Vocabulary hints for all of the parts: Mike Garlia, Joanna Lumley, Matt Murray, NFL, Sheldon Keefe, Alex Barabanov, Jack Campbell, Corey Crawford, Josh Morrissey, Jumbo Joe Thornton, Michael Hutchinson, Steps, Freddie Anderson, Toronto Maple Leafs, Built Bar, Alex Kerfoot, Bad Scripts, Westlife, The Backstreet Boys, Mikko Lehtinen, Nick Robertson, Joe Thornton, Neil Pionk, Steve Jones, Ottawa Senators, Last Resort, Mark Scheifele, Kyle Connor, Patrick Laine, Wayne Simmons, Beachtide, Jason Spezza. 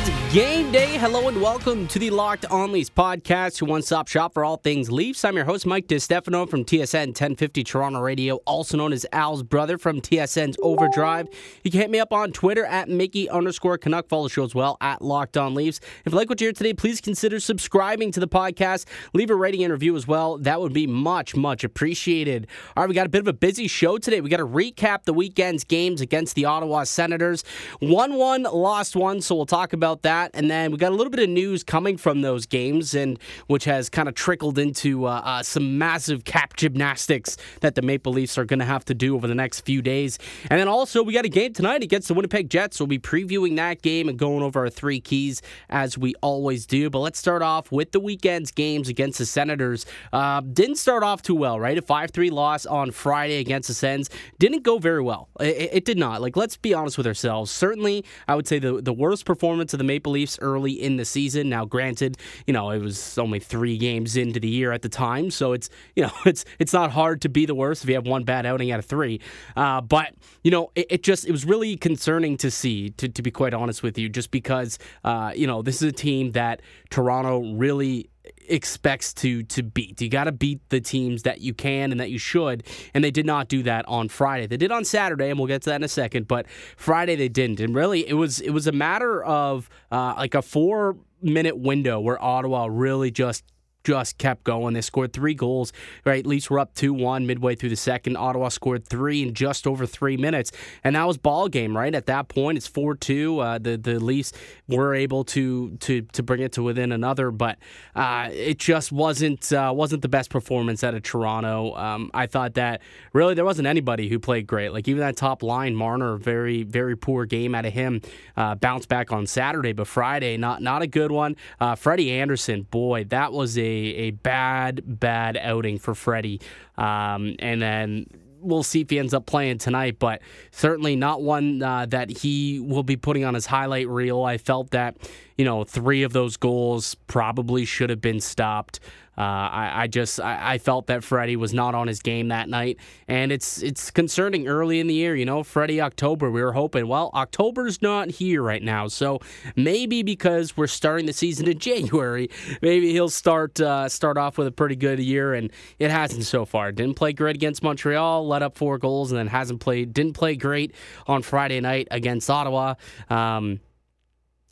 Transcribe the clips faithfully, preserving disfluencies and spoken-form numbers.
It's game day. Hello and welcome to the Locked On Leafs podcast, your one-stop shop for all things Leafs. I'm your host, Mike DiStefano from T S N ten fifty Toronto Radio, also known as Al's brother from T S N's Overdrive. You can hit me up on Twitter at Mickey underscore Canuck. Follow the show as well at Locked On Leafs. If you like what you hear today, please consider subscribing to the podcast. Leave a rating and review as well. That would be much, much appreciated. All right, we got a bit of a busy show today. We got to recap the weekend's games against the Ottawa Senators. one one, lost one, so we'll talk about that. And then we got a little bit of news coming from those games, and which has kind of trickled into uh, uh, some massive cap gymnastics that the Maple Leafs are going to have to do over the next few days. And then also, we got a game tonight against the Winnipeg Jets. We'll be previewing that game and going over our three keys as we always do. But let's start off with the weekend's games against the Senators. Uh, didn't start off too well, right? A five three loss on Friday against the Sens. Didn't go very well. It, it did not. Like, let's be honest with ourselves. Certainly, I would say the, the worst performance of the Maple Leafs early in the season. Now, granted, you know, it was only three games into the year at the time, so it's, you know, it's it's not hard to be the worst if you have one bad outing out of three. Uh, but, you know, it, it just, it was really concerning to see, to, to be quite honest with you, just because, uh, you know, this is a team that Toronto really expects to to beat. You got to beat the teams that you can and that you should, and they did not do that on Friday. They did on Saturday, and we'll get to that in a second, but Friday they didn't. And really, it was it was a matter of uh, like a four-minute window where Ottawa really just just kept going. They scored three goals, right? Leafs were up two one midway through the second. Ottawa scored three in just over three minutes, and that was ball game, right? At that point, it's four two. Uh, the the Leafs were able to to to bring it to within another, but uh, it just wasn't uh, wasn't the best performance out of Toronto. Um, I thought that really there wasn't anybody who played great. Like even that top line, Marner, very very poor game out of him. Uh, bounced back on Saturday, but Friday not not a good one. Uh, Freddie Anderson, boy, that was a A bad, bad outing for Freddie. Um, and then we'll see if he ends up playing tonight, but certainly not one uh, that he will be putting on his highlight reel. I felt that, you know, three of those goals probably should have been stopped. Uh, I, I just I, I felt that Freddie was not on his game that night, and it's it's concerning early in the year. You know, Freddie October, we were hoping, well, October's not here right now, so maybe because we're starting the season in January, maybe he'll start uh, start off with a pretty good year, and it hasn't so far. Didn't play great against Montreal, let up four goals, and then hasn't played. Didn't play great on Friday night against Ottawa, um,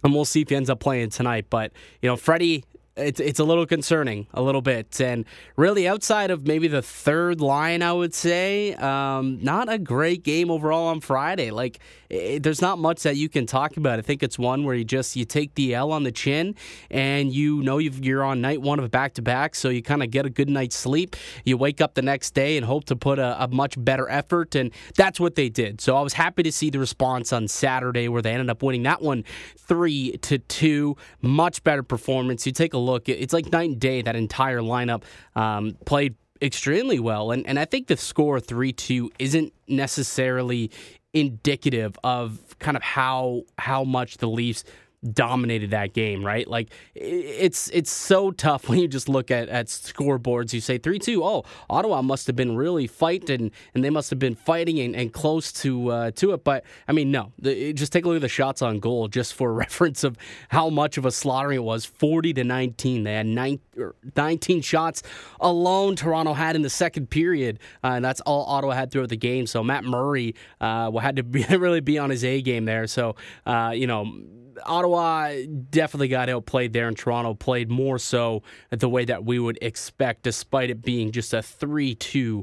and we'll see if he ends up playing tonight. But you know, Freddie. It's it's a little concerning, a little bit. And really outside of maybe the third line, I would say, um, not a great game overall on Friday. Like, it, there's not much that you can talk about. I think it's one where you just, you take the L on the chin, and you know you've, you're on night one of a back-to-back, so you kind of get a good night's sleep. You wake up the next day and hope to put a, a much better effort, and that's what they did. So I was happy to see the response on Saturday where they ended up winning that one three to two. Much better performance. You take a look, it's like night and day. That entire lineup um, played extremely well, and and I think the score three two isn't necessarily indicative of kind of how how much the Leafs dominated that game, right? Like it's it's so tough when you just look at, at scoreboards. You say three two, oh, Ottawa must have been really fighting, and, and they must have been fighting and, and close to uh, to it. But I mean, no, the, just take a look at the shots on goal, just for reference of how much of a slaughtering it was. forty to nineteen, they had nine, nineteen shots alone Toronto had in the second period, uh, and that's all Ottawa had throughout the game. So Matt Murray uh, had to be, really be on his A game there. So uh, you know, Ottawa definitely got outplayed there, and Toronto played more so the way that we would expect, despite it being just a three two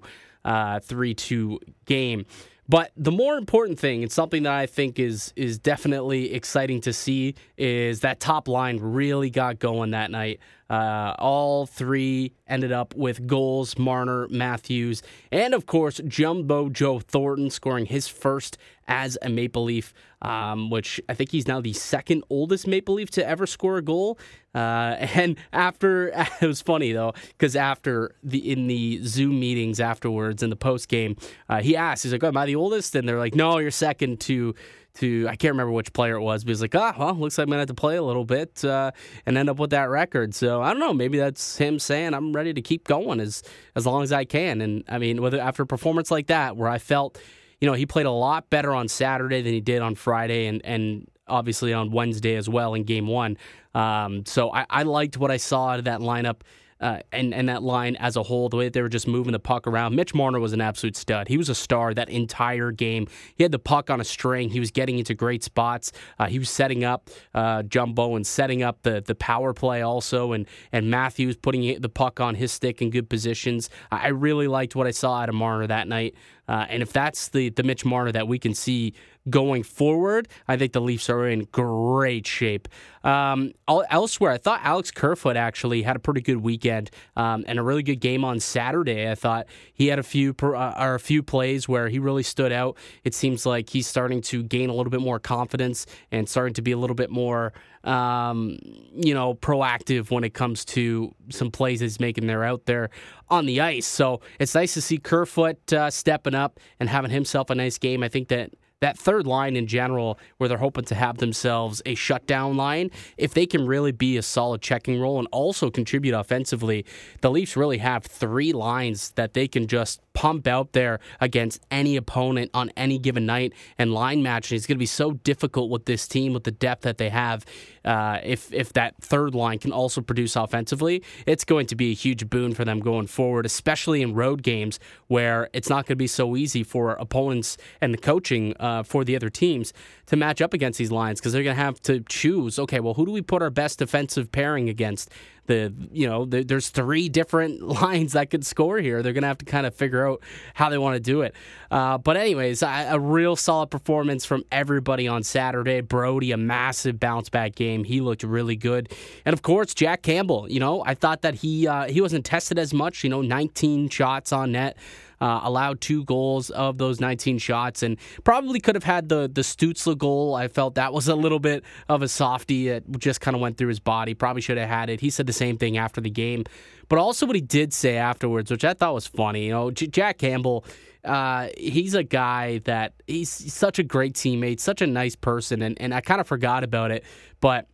game. But the more important thing, and something that I think is is definitely exciting to see, is that top line really got going that night. Uh, all three ended up with goals, Marner, Matthews, and, of course, Jumbo Joe Thornton scoring his first as a Maple Leaf, um, which I think he's now the second oldest Maple Leaf to ever score a goal. Uh, and after, it was funny, though, because after the in the Zoom meetings afterwards in the postgame, uh, he asked, he's like, oh, am I the oldest? And they're like, no, you're second to... To I can't remember which player it was, but he's like, ah, well, looks like I'm going to have to play a little bit uh, and end up with that record. So, I don't know, maybe that's him saying I'm ready to keep going as as long as I can. And, I mean, whether after a performance like that where I felt, you know, he played a lot better on Saturday than he did on Friday and, and obviously on Wednesday as well in Game one. Um, so, I, I liked what I saw out of that lineup. Uh, and, and that line as a whole, the way that they were just moving the puck around. Mitch Marner was an absolute stud. He was a star that entire game. He had the puck on a string. He was getting into great spots. Uh, he was setting up uh, Jumbo and setting up the, the power play also, and, and Matthews putting the puck on his stick in good positions. I really liked what I saw out of Marner that night. Uh, and if that's the, the Mitch Marner that we can see going forward, I think the Leafs are in great shape. Um, elsewhere, I thought Alex Kerfoot actually had a pretty good weekend um, and a really good game on Saturday. I thought he had a few per, uh, or a few plays where he really stood out. It seems like he's starting to gain a little bit more confidence and starting to be a little bit more um, you know, proactive when it comes to some plays he's making there out there on the ice. So it's nice to see Kerfoot uh, stepping up and having himself a nice game. I think that that third line in general, where they're hoping to have themselves a shutdown line, if they can really be a solid checking role and also contribute offensively, the Leafs really have three lines that they can just pump out there against any opponent on any given night. And line matching is going to be so difficult with this team, with the depth that they have. Uh, if if that third line can also produce offensively, it's going to be a huge boon for them going forward, especially in road games where it's not going to be so easy for opponents and the coaching uh, for the other teams to match up against these lines, because they're going to have to choose, okay, well, who do we put our best defensive pairing against? The you know, the, there's three different lines that could score here. They're going to have to kind of figure out how they want to do it. Uh, but anyways, I, a real solid performance from everybody on Saturday. Brody, a massive bounce-back game. He looked really good. And, of course, Jack Campbell. You know, I thought that he uh, he wasn't tested as much. You know, nineteen shots on net. Uh, allowed two goals of those nineteen shots, and probably could have had the the Stützle goal. I felt that was a little bit of a softie. It just kind of went through his body. Probably should have had it. He said the same thing after the game. But also what he did say afterwards, which I thought was funny. You know, J- Jack Campbell, uh, he's a guy that he's such a great teammate, such a nice person, and, and I kind of forgot about it. But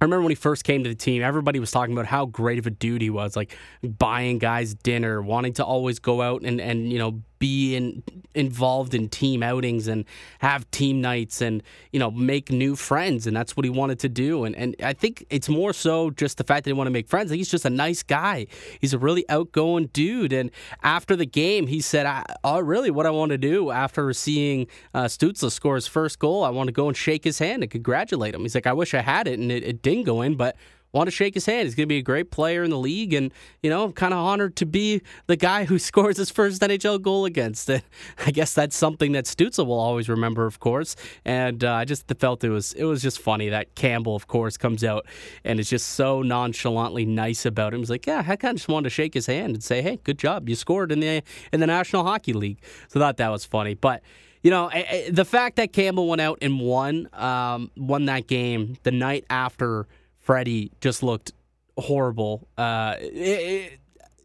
I remember when he first came to the team, everybody was talking about how great of a dude he was, like buying guys dinner, wanting to always go out and, and you know, be in, involved in team outings and have team nights and, you know, make new friends. And that's what he wanted to do. And and I think it's more so just the fact that he wanted to make friends. I think he's just a nice guy. He's a really outgoing dude. And after the game, he said, I, I really, what I want to do after seeing uh, Stützle score his first goal, I want to go and shake his hand and congratulate him. He's like, I wish I had it, and it, it didn't go in, but want to shake his hand. He's going to be a great player in the league, and, you know, I'm kind of honored to be the guy who scores his first N H L goal against it. I guess that's something that Stützle will always remember, of course, and uh, I just felt it was it was just funny that Campbell, of course, comes out and is just so nonchalantly nice about him. He's like, yeah, I kind of just wanted to shake his hand and say, hey, good job. You scored in the in the National Hockey League. So I thought that was funny, but you know, I, I, the fact that Campbell went out and won, um, won that game the night after Freddie just looked horrible. Uh, it, it,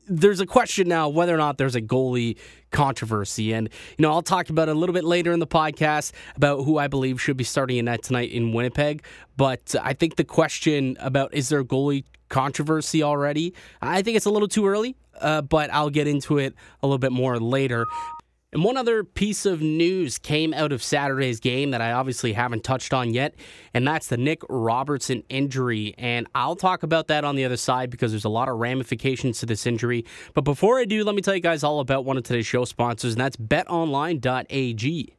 there's a question now whether or not there's a goalie controversy. And, you know, I'll talk about it a little bit later in the podcast about who I believe should be starting in net tonight in Winnipeg. But I think the question about is there a goalie controversy already, I think it's a little too early, uh, but I'll get into it a little bit more later. And one other piece of news came out of Saturday's game that I obviously haven't touched on yet, and that's the Nick Robertson injury. And I'll talk about that on the other side because there's a lot of ramifications to this injury. But before I do, let me tell you guys all about one of today's show sponsors, and that's bet online dot a g.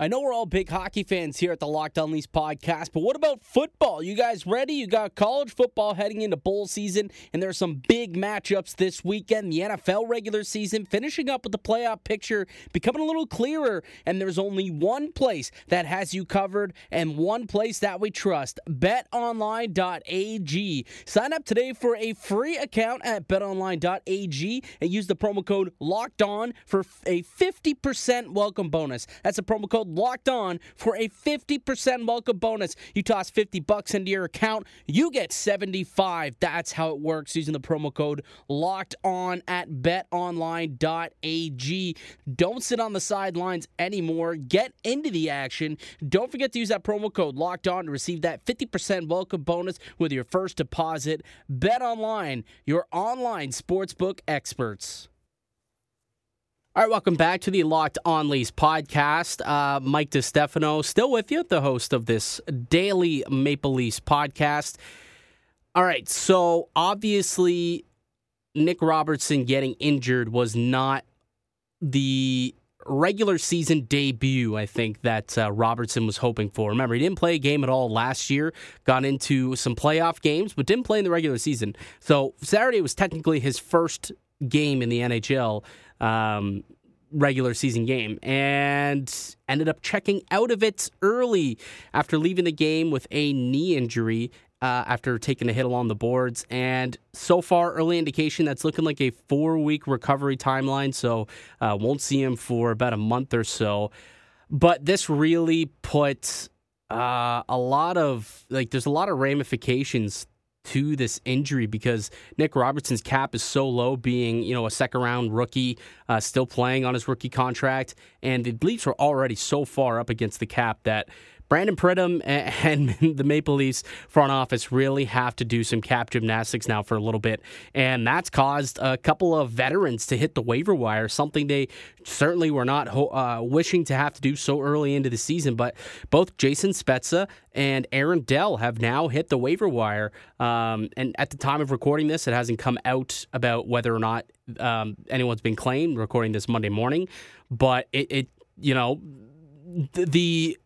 I know we're all big hockey fans here at the Locked On Leafs podcast, but what about football? You guys ready? You got college football heading into bowl season, and there's some big matchups this weekend. The N F L regular season finishing up with the playoff picture becoming a little clearer, and there's only one place that has you covered and one place that we trust, bet online dot a g. Sign up today for a free account at bet online dot a g and use the promo code LOCKEDON for a fifty percent welcome bonus. That's a promo code Locked On for a fifty percent welcome bonus. You toss fifty bucks into your account, you get seventy-five. That's how it works using the promo code Locked On at bet online dot a g. Don't sit on the sidelines anymore. Get into the action. Don't forget to use that promo code Locked On to receive that fifty percent welcome bonus with your first deposit. Bet Online, your online sportsbook experts. All right, welcome back to the Locked On Leafs podcast. Uh, Mike DiStefano still with you, the host of this daily Maple Leafs podcast. All right, so obviously Nick Robertson getting injured was not the regular season debut, I think, that uh, Robertson was hoping for. Remember, he didn't play a game at all last year, got into some playoff games, but didn't play in the regular season. So Saturday was technically his first game in the N H L, um, regular season game, and ended up checking out of it early after leaving the game with a knee injury uh, after taking a hit along the boards. And so far, early indication that's looking like a four-week recovery timeline, so uh, won't see him for about a month or so. But this really puts uh, a lot of, like, there's a lot of ramifications to this injury because Nick Robertson's cap is so low, being, you know, a second-round rookie, uh, still playing on his rookie contract, and the Leafs were already so far up against the cap that Brandon Pridham and, and the Maple Leafs front office really have to do some cap gymnastics now for a little bit, and that's caused a couple of veterans to hit the waiver wire, something they certainly were not ho- uh, wishing to have to do so early into the season. But both Jason Spezza and Aaron Dell have now hit the waiver wire, um, and at the time of recording this, it hasn't come out about whether or not um, anyone's been claimed. We're recording this Monday morning, but it, it you know, th- the...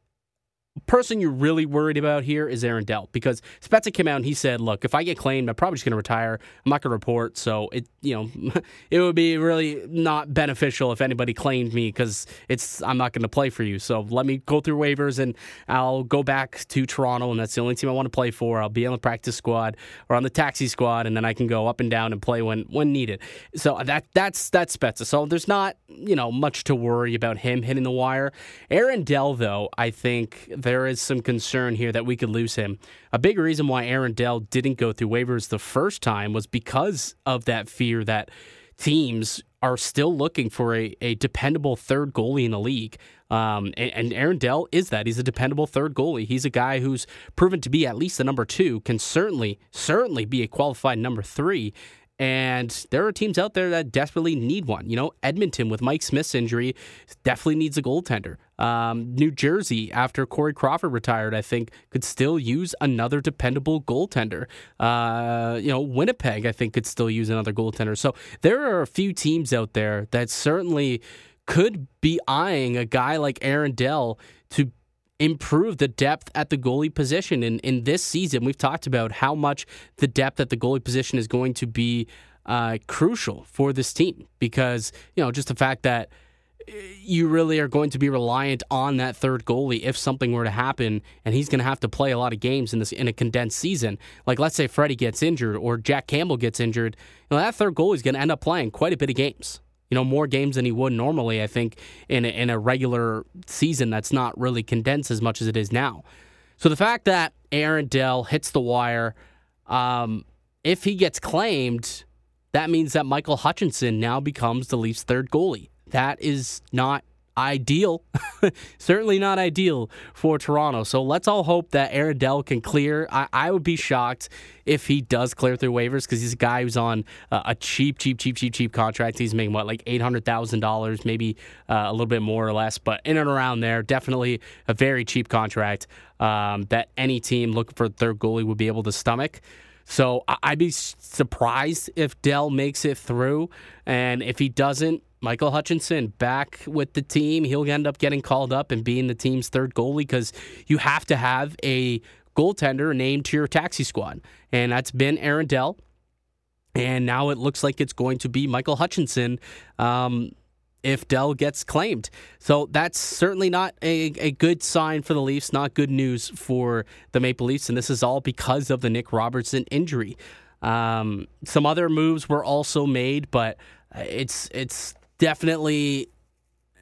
person you're really worried about here is Aaron Dell, because Spezza came out and he said, look, if I get claimed, I'm probably just going to retire. I'm not going to report. So it, you know, it would be really not beneficial if anybody claimed me, because it's, I'm not going to play for you. So let me go through waivers and I'll go back to Toronto, and that's the only team I want to play for. I'll be on the practice squad or on the taxi squad, and then I can go up and down and play when, when needed. So that, that's, that's Spezza. So there's not, you know, much to worry about him hitting the wire. Aaron Dell, though, I think there is some concern here that we could lose him. A big reason why Aaron Dell didn't go through waivers the first time was because of that fear that teams are still looking for a, a dependable third goalie in the league. Um, and, and Aaron Dell is that. He's a dependable third goalie. He's a guy who's proven to be at least a number two, can certainly, certainly be a qualified number three. And there are teams out there that desperately need one. You know, Edmonton with Mike Smith's injury definitely needs a goaltender. Um, New Jersey, after Corey Crawford retired, I think, could still use another dependable goaltender. Uh, you know, Winnipeg, I think, could still use another goaltender. So there are a few teams out there that certainly could be eyeing a guy like Aaron Dell to improve the depth at the goalie position. And in this season, we've talked about how much the depth at the goalie position is going to be uh, crucial for this team, because, you know, just the fact that you really are going to be reliant on that third goalie if something were to happen, and he's going to have to play a lot of games in this in a condensed season. Like, let's say Freddie gets injured or Jack Campbell gets injured, you know, that third goalie is going to end up playing quite a bit of games. You know, more games than he would normally, I think, in a, in a regular season that's not really condensed as much as it is now. So the fact that Aaron Dell hits the wire, um, if he gets claimed, that means that Michael Hutchinson now becomes the Leafs' third goalie. That is not ideal. Certainly not ideal for Toronto. So let's all hope that Aaron Dell can clear. I, I would be shocked if he does clear through waivers, because he's a guy who's on uh, a cheap, cheap, cheap, cheap, cheap contract. He's making, what, like eight hundred thousand dollars, maybe uh, a little bit more or less, but in and around there, definitely a very cheap contract um, that any team looking for a third goalie would be able to stomach. So I- I'd be surprised if Dell makes it through, and if he doesn't, Michael Hutchinson back with the team. He'll end up getting called up and being the team's third goalie because you have to have a goaltender named to your taxi squad. And that's been Aaron Dell. And now it looks like it's going to be Michael Hutchinson um, if Dell gets claimed. So that's certainly not a, a good sign for the Leafs, not good news for the Maple Leafs. And this is all because of the Nick Robertson injury. Um, some other moves were also made, but it's it's definitely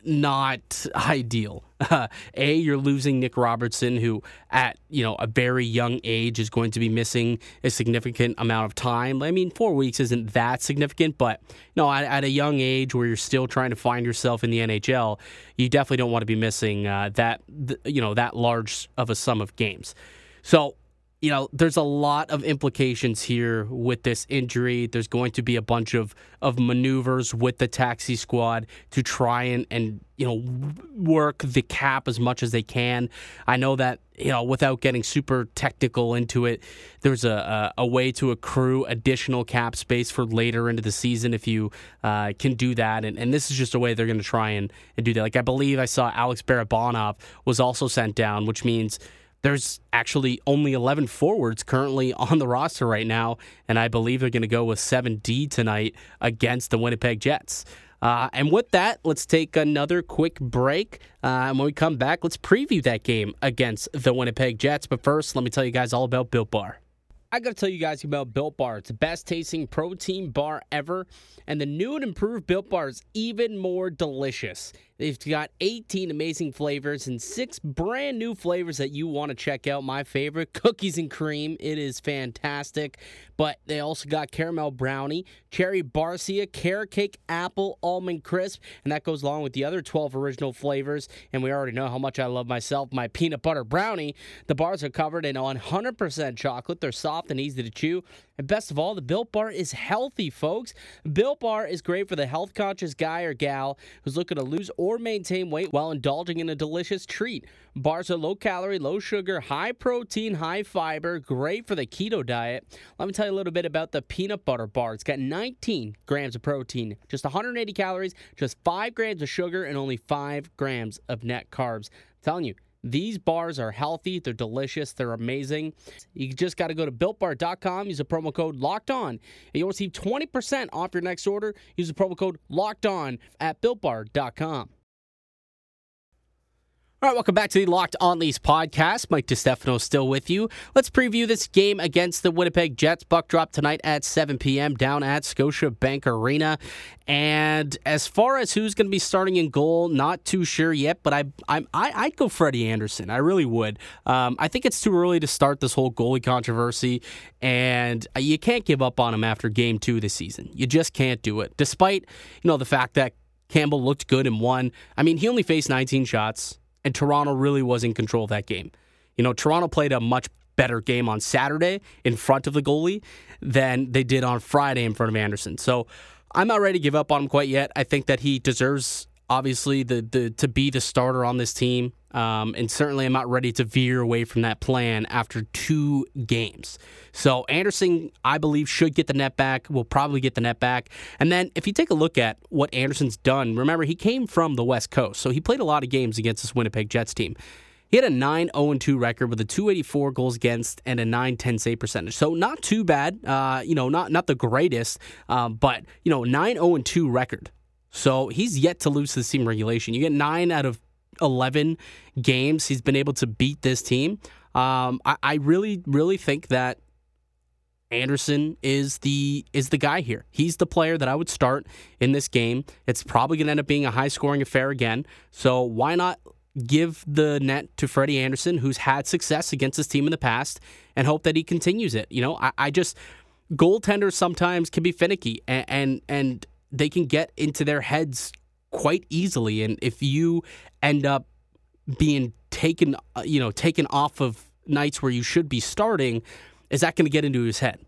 not ideal. Uh, a, you're losing Nick Robertson, who at you know a very young age is going to be missing a significant amount of time. I mean, four weeks isn't that significant, but you know, at, at a young age where you're still trying to find yourself in the N H L, you definitely don't want to be missing uh, that you know that large of a sum of games. So, you know, there's a lot of implications here with this injury. There's going to be a bunch of, of maneuvers with the taxi squad to try and, and, you know, work the cap as much as they can. I know that, you know, without getting super technical into it, there's a, a, a way to accrue additional cap space for later into the season if you uh, can do that. And, and this is just a way they're going to try and, and do that. Like, I believe I saw Alex Barabanov was also sent down, which means there's actually only eleven forwards currently on the roster right now, and I believe they're going to go with seven D tonight against the Winnipeg Jets. Uh, and with that, let's take another quick break. Uh, and when we come back, let's preview that game against the Winnipeg Jets. But first, let me tell you guys all about Built Bar. I got to tell you guys about Built Bar. It's the best tasting protein bar ever. And the new and improved Built Bar is even more delicious. They've got eighteen amazing flavors and six brand new flavors that you want to check out. My favorite, cookies and cream. It is fantastic. But they also got caramel brownie, cherry barcia, carrot cake, apple, almond crisp. And that goes along with the other twelve original flavors. And we already know how much I love myself, my peanut butter brownie. The bars are covered in one hundred percent chocolate. They're soft and easy to chew. And best of all, the Built Bar is healthy, folks. Built Bar is great for the health-conscious guy or gal who's looking to lose or maintain weight while indulging in a delicious treat. Bars are low-calorie, low-sugar, high-protein, high-fiber, great for the keto diet. Let me tell you a little bit about the peanut butter bar. It's got nineteen grams of protein, just one hundred eighty calories, just five grams of sugar, and only five grams of net carbs. I'm telling you, these bars are healthy, they're delicious, they're amazing. You just got to go to built bar dot com, use the promo code LOCKEDON, and you'll receive twenty percent off your next order. Use the promo code LOCKEDON at built bar dot com. All right, welcome back to the Locked On Leafs podcast. Mike DiStefano still with you. Let's preview this game against the Winnipeg Jets. Puck drop tonight at seven p.m. down at Scotiabank Arena. And as far as who's going to be starting in goal, not too sure yet, but I, I, I'd go Freddie Anderson. I really would. Um, I think it's too early to start this whole goalie controversy, and you can't give up on him after game two of the season. You just can't do it, despite you know the fact that Campbell looked good and won. I mean, he only faced nineteen shots. And Toronto really was in control of that game. You know, Toronto played a much better game on Saturday in front of the goalie than they did on Friday in front of Anderson. So I'm not ready to give up on him quite yet. I think that he deserves, obviously, the, the to be the starter on this team. Um, and certainly I'm not ready to veer away from that plan after two games. So Anderson, I believe, should get the net back, will probably get the net back. And then if you take a look at what Anderson's done, remember, he came from the West Coast, so he played a lot of games against this Winnipeg Jets team. He had a nine oh two record with a two eighty-four goals against and a nine ten save percentage. So not too bad, uh, you know, not, not the greatest, uh, but, you know, nine oh two record. So he's yet to lose to the team regulation. You get nine out of eleven games he's been able to beat this team. Um, I, I really, really think that Anderson is the is the guy here. He's the player that I would start in this game. It's probably going to end up being a high-scoring affair again. So why not give the net to Freddie Anderson, who's had success against this team in the past, and hope that he continues it? You know, I, I just goaltenders sometimes can be finicky, and, and and they can get into their heads quite easily, and if you end up being taken, you know, taken off of nights where you should be starting, is that going to get into his head?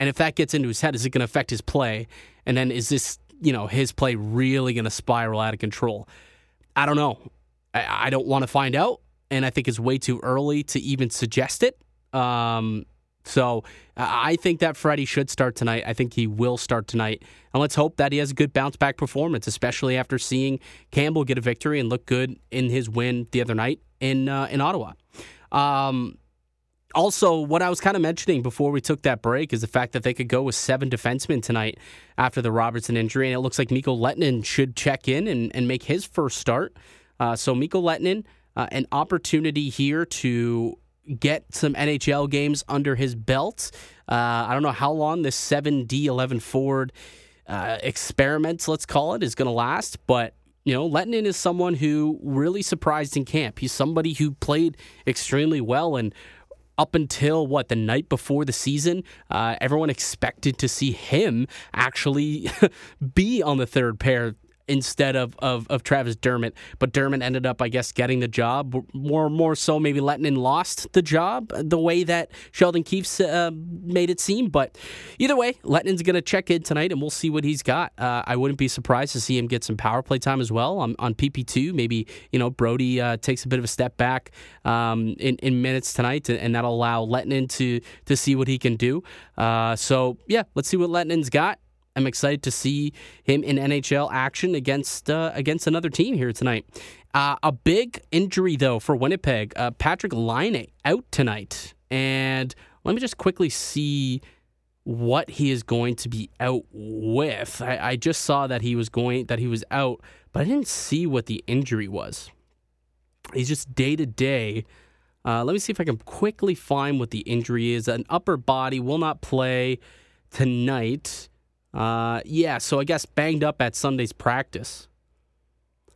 And if that gets into his head, is it going to affect his play? And then is this, you know, his play really going to spiral out of control? I don't know. I, I don't want to find out, and I think it's way too early to even suggest it. Um, So uh, I think that Freddie should start tonight. I think he will start tonight. And let's hope that he has a good bounce-back performance, especially after seeing Campbell get a victory and look good in his win the other night in uh, in Ottawa. Um, also, what I was kind of mentioning before we took that break is the fact that they could go with seven defensemen tonight after the Robertson injury, and it looks like Mikko Lehtinen should check in and, and make his first start. Uh, so Mikko Lehtinen, uh, an opportunity here to get some N H L games under his belt. Uh, I don't know how long this seven D eleven forward uh, experiment, let's call it, is going to last, but you know, Lehtinen is someone who really surprised in camp. He's somebody who played extremely well, and up until, what, the night before the season, uh, everyone expected to see him actually be on the third pair instead of, of of Travis Dermott. But Dermott ended up, I guess, getting the job. More more so, maybe Lehtinen lost the job the way that Sheldon Keefe uh, made it seem. But either way, Letninen's going to check in tonight, and we'll see what he's got. Uh, I wouldn't be surprised to see him get some power play time as well on, on P P two. Maybe, you know, Brody uh, takes a bit of a step back um, in, in minutes tonight, and that'll allow Lehtinen to, to see what he can do. Uh, so, yeah, let's see what Letninen's got. I'm excited to see him in N H L action against uh, against another team here tonight. Uh, a big injury, though, for Winnipeg. Uh, Patrick Laine out tonight. And let me just quickly see what he is going to be out with. I, I just saw that he was going that he was out, but I didn't see what the injury was. He's just day-to-day. Uh, let me see if I can quickly find what the injury is. An upper body, will not play tonight. Uh, yeah, so I guess banged up at Sunday's practice.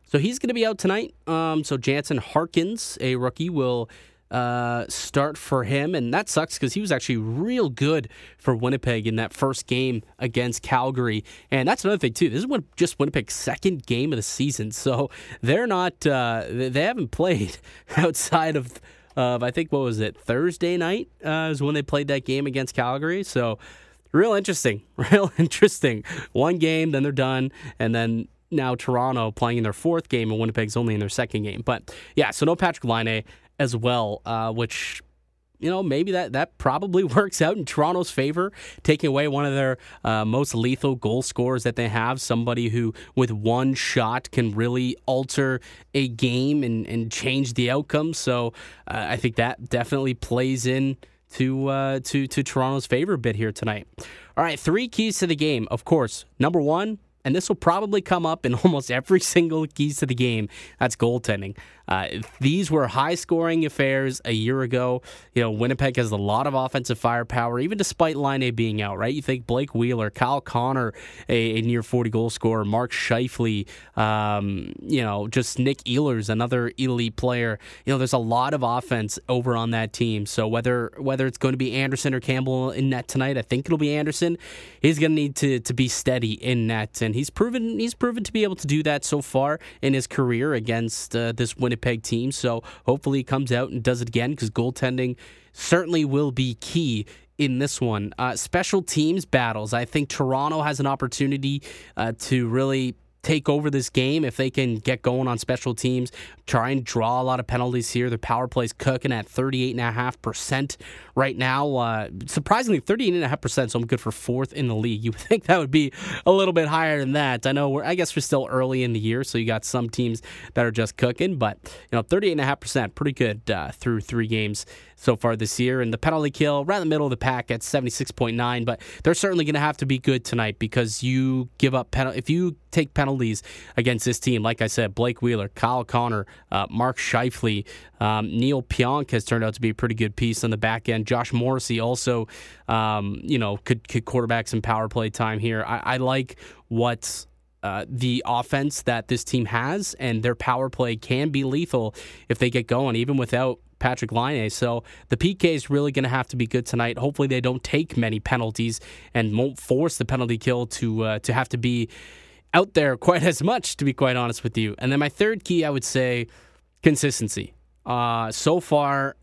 So he's going to be out tonight. Um, so Jansen Harkins, a rookie, will uh, start for him. And that sucks because he was actually real good for Winnipeg in that first game against Calgary. And that's another thing, too. This is just Winnipeg's second game of the season. So they're not, uh, they haven't played outside of, of, I think, what was it, Thursday night uh, is when they played that game against Calgary. So Real interesting, real interesting. One game, then they're done, and then now Toronto playing in their fourth game, and Winnipeg's only in their second game. But, yeah, so no Patrick Laine as well, uh, which, you know, maybe that, that probably works out in Toronto's favor, taking away one of their uh, most lethal goal scorers that they have, somebody who with one shot can really alter a game and, and change the outcome. So uh, I think that definitely plays in to uh, to to Toronto's favor a bit here tonight. All right, three keys to the game, of course. Number one, and this will probably come up in almost every single keys to the game, that's goaltending. Uh, these were high-scoring affairs a year ago. You know, Winnipeg has a lot of offensive firepower, even despite Laine being out, right? You think Blake Wheeler, Kyle Connor, a, a near forty-goal scorer, Mark Scheifele, um, you know, just Nick Ehlers, another elite player. You know, there's a lot of offense over on that team. So whether whether it's going to be Anderson or Campbell in net tonight, I think it'll be Anderson. He's going to need to to be steady in net, and he's proven he's proven to be able to do that so far in his career against uh, this Winnipeg team, so hopefully he comes out and does it again, because goaltending certainly will be key in this one. Uh, special teams battles. I think Toronto has an opportunity uh, to really take over this game if they can get going on special teams, try and draw a lot of penalties here. Their power play's cooking at thirty-eight point five percent right now. Uh, surprisingly, thirty-eight point five percent, so I'm good for fourth in the league. You would think that would be a little bit higher than that. I know we're, I guess we're still early in the year, so you got some teams that are just cooking, but you know, thirty-eight point five percent, pretty good uh, through three games so far this year. And the penalty kill, right in the middle of the pack at seventy-six point nine, but they're certainly going to have to be good tonight, because you give up penalty, if you take penalty penalties against this team. Like I said, Blake Wheeler, Kyle Connor, uh, Mark Scheifele, um, Neil Pionk has turned out to be a pretty good piece on the back end. Josh Morrissey also, um, you know, could, could quarterback some power play time here. I, I like what uh, the offense that this team has, and their power play can be lethal if they get going, even without Patrick Laine. So the P K is really going to have to be good tonight. Hopefully they don't take many penalties and won't force the penalty kill to uh, to have to be out there quite as much, to be quite honest with you. And then my third key, I would say consistency. Uh, so far,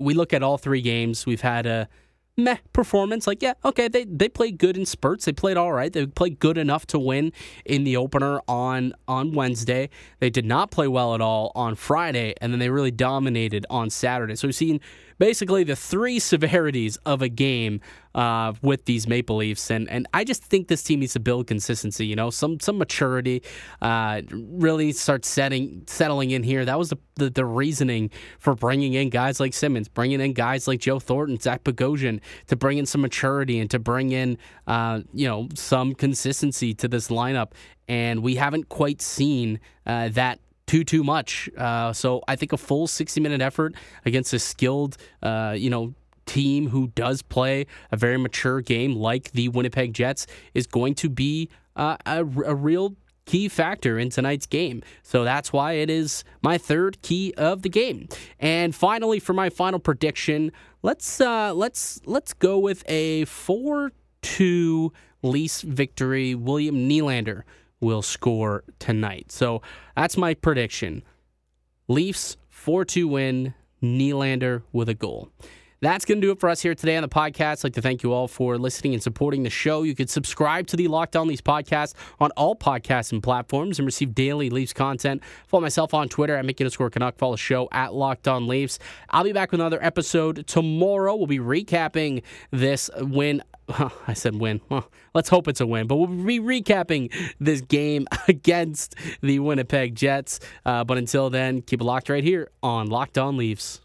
we look at all three games. We've had a meh performance. Like, yeah, okay, they, they played good in spurts. They played all right. They played good enough to win in the opener on, on Wednesday. They did not play well at all on Friday, and then they really dominated on Saturday. So we've seen basically the three severities of a game uh, with these Maple Leafs. And and I just think this team needs to build consistency, you know, some some maturity, uh, really start setting settling in here. That was the, the, the reasoning for bringing in guys like Simmons, bringing in guys like Joe Thornton, Zach Bogosian, to bring in some maturity and to bring in, uh, you know, some consistency to this lineup. And we haven't quite seen uh, that too, too much. Uh, so I think a full sixty-minute effort against a skilled, uh, you know, team who does play a very mature game like the Winnipeg Jets is going to be uh, a, a real key factor in tonight's game. So that's why it is my third key of the game. And finally, for my final prediction, let's uh, let's let's go with a four two Leafs victory. William Nylander will score tonight. So that's my prediction. Leafs four two win, Nylander with a goal. That's going to do it for us here today on the podcast. I'd like to thank you all for listening and supporting the show. You can subscribe to the Locked On Leafs podcast on all podcasts and platforms and receive daily Leafs content. Follow myself on Twitter at Mickey underscore Canuck. Follow the show at Locked On Leafs. I'll be back with another episode tomorrow. We'll be recapping this win. I said win. Well, let's hope it's a win. But we'll be recapping this game against the Winnipeg Jets. Uh, but until then, keep it locked right here on Locked On Leafs.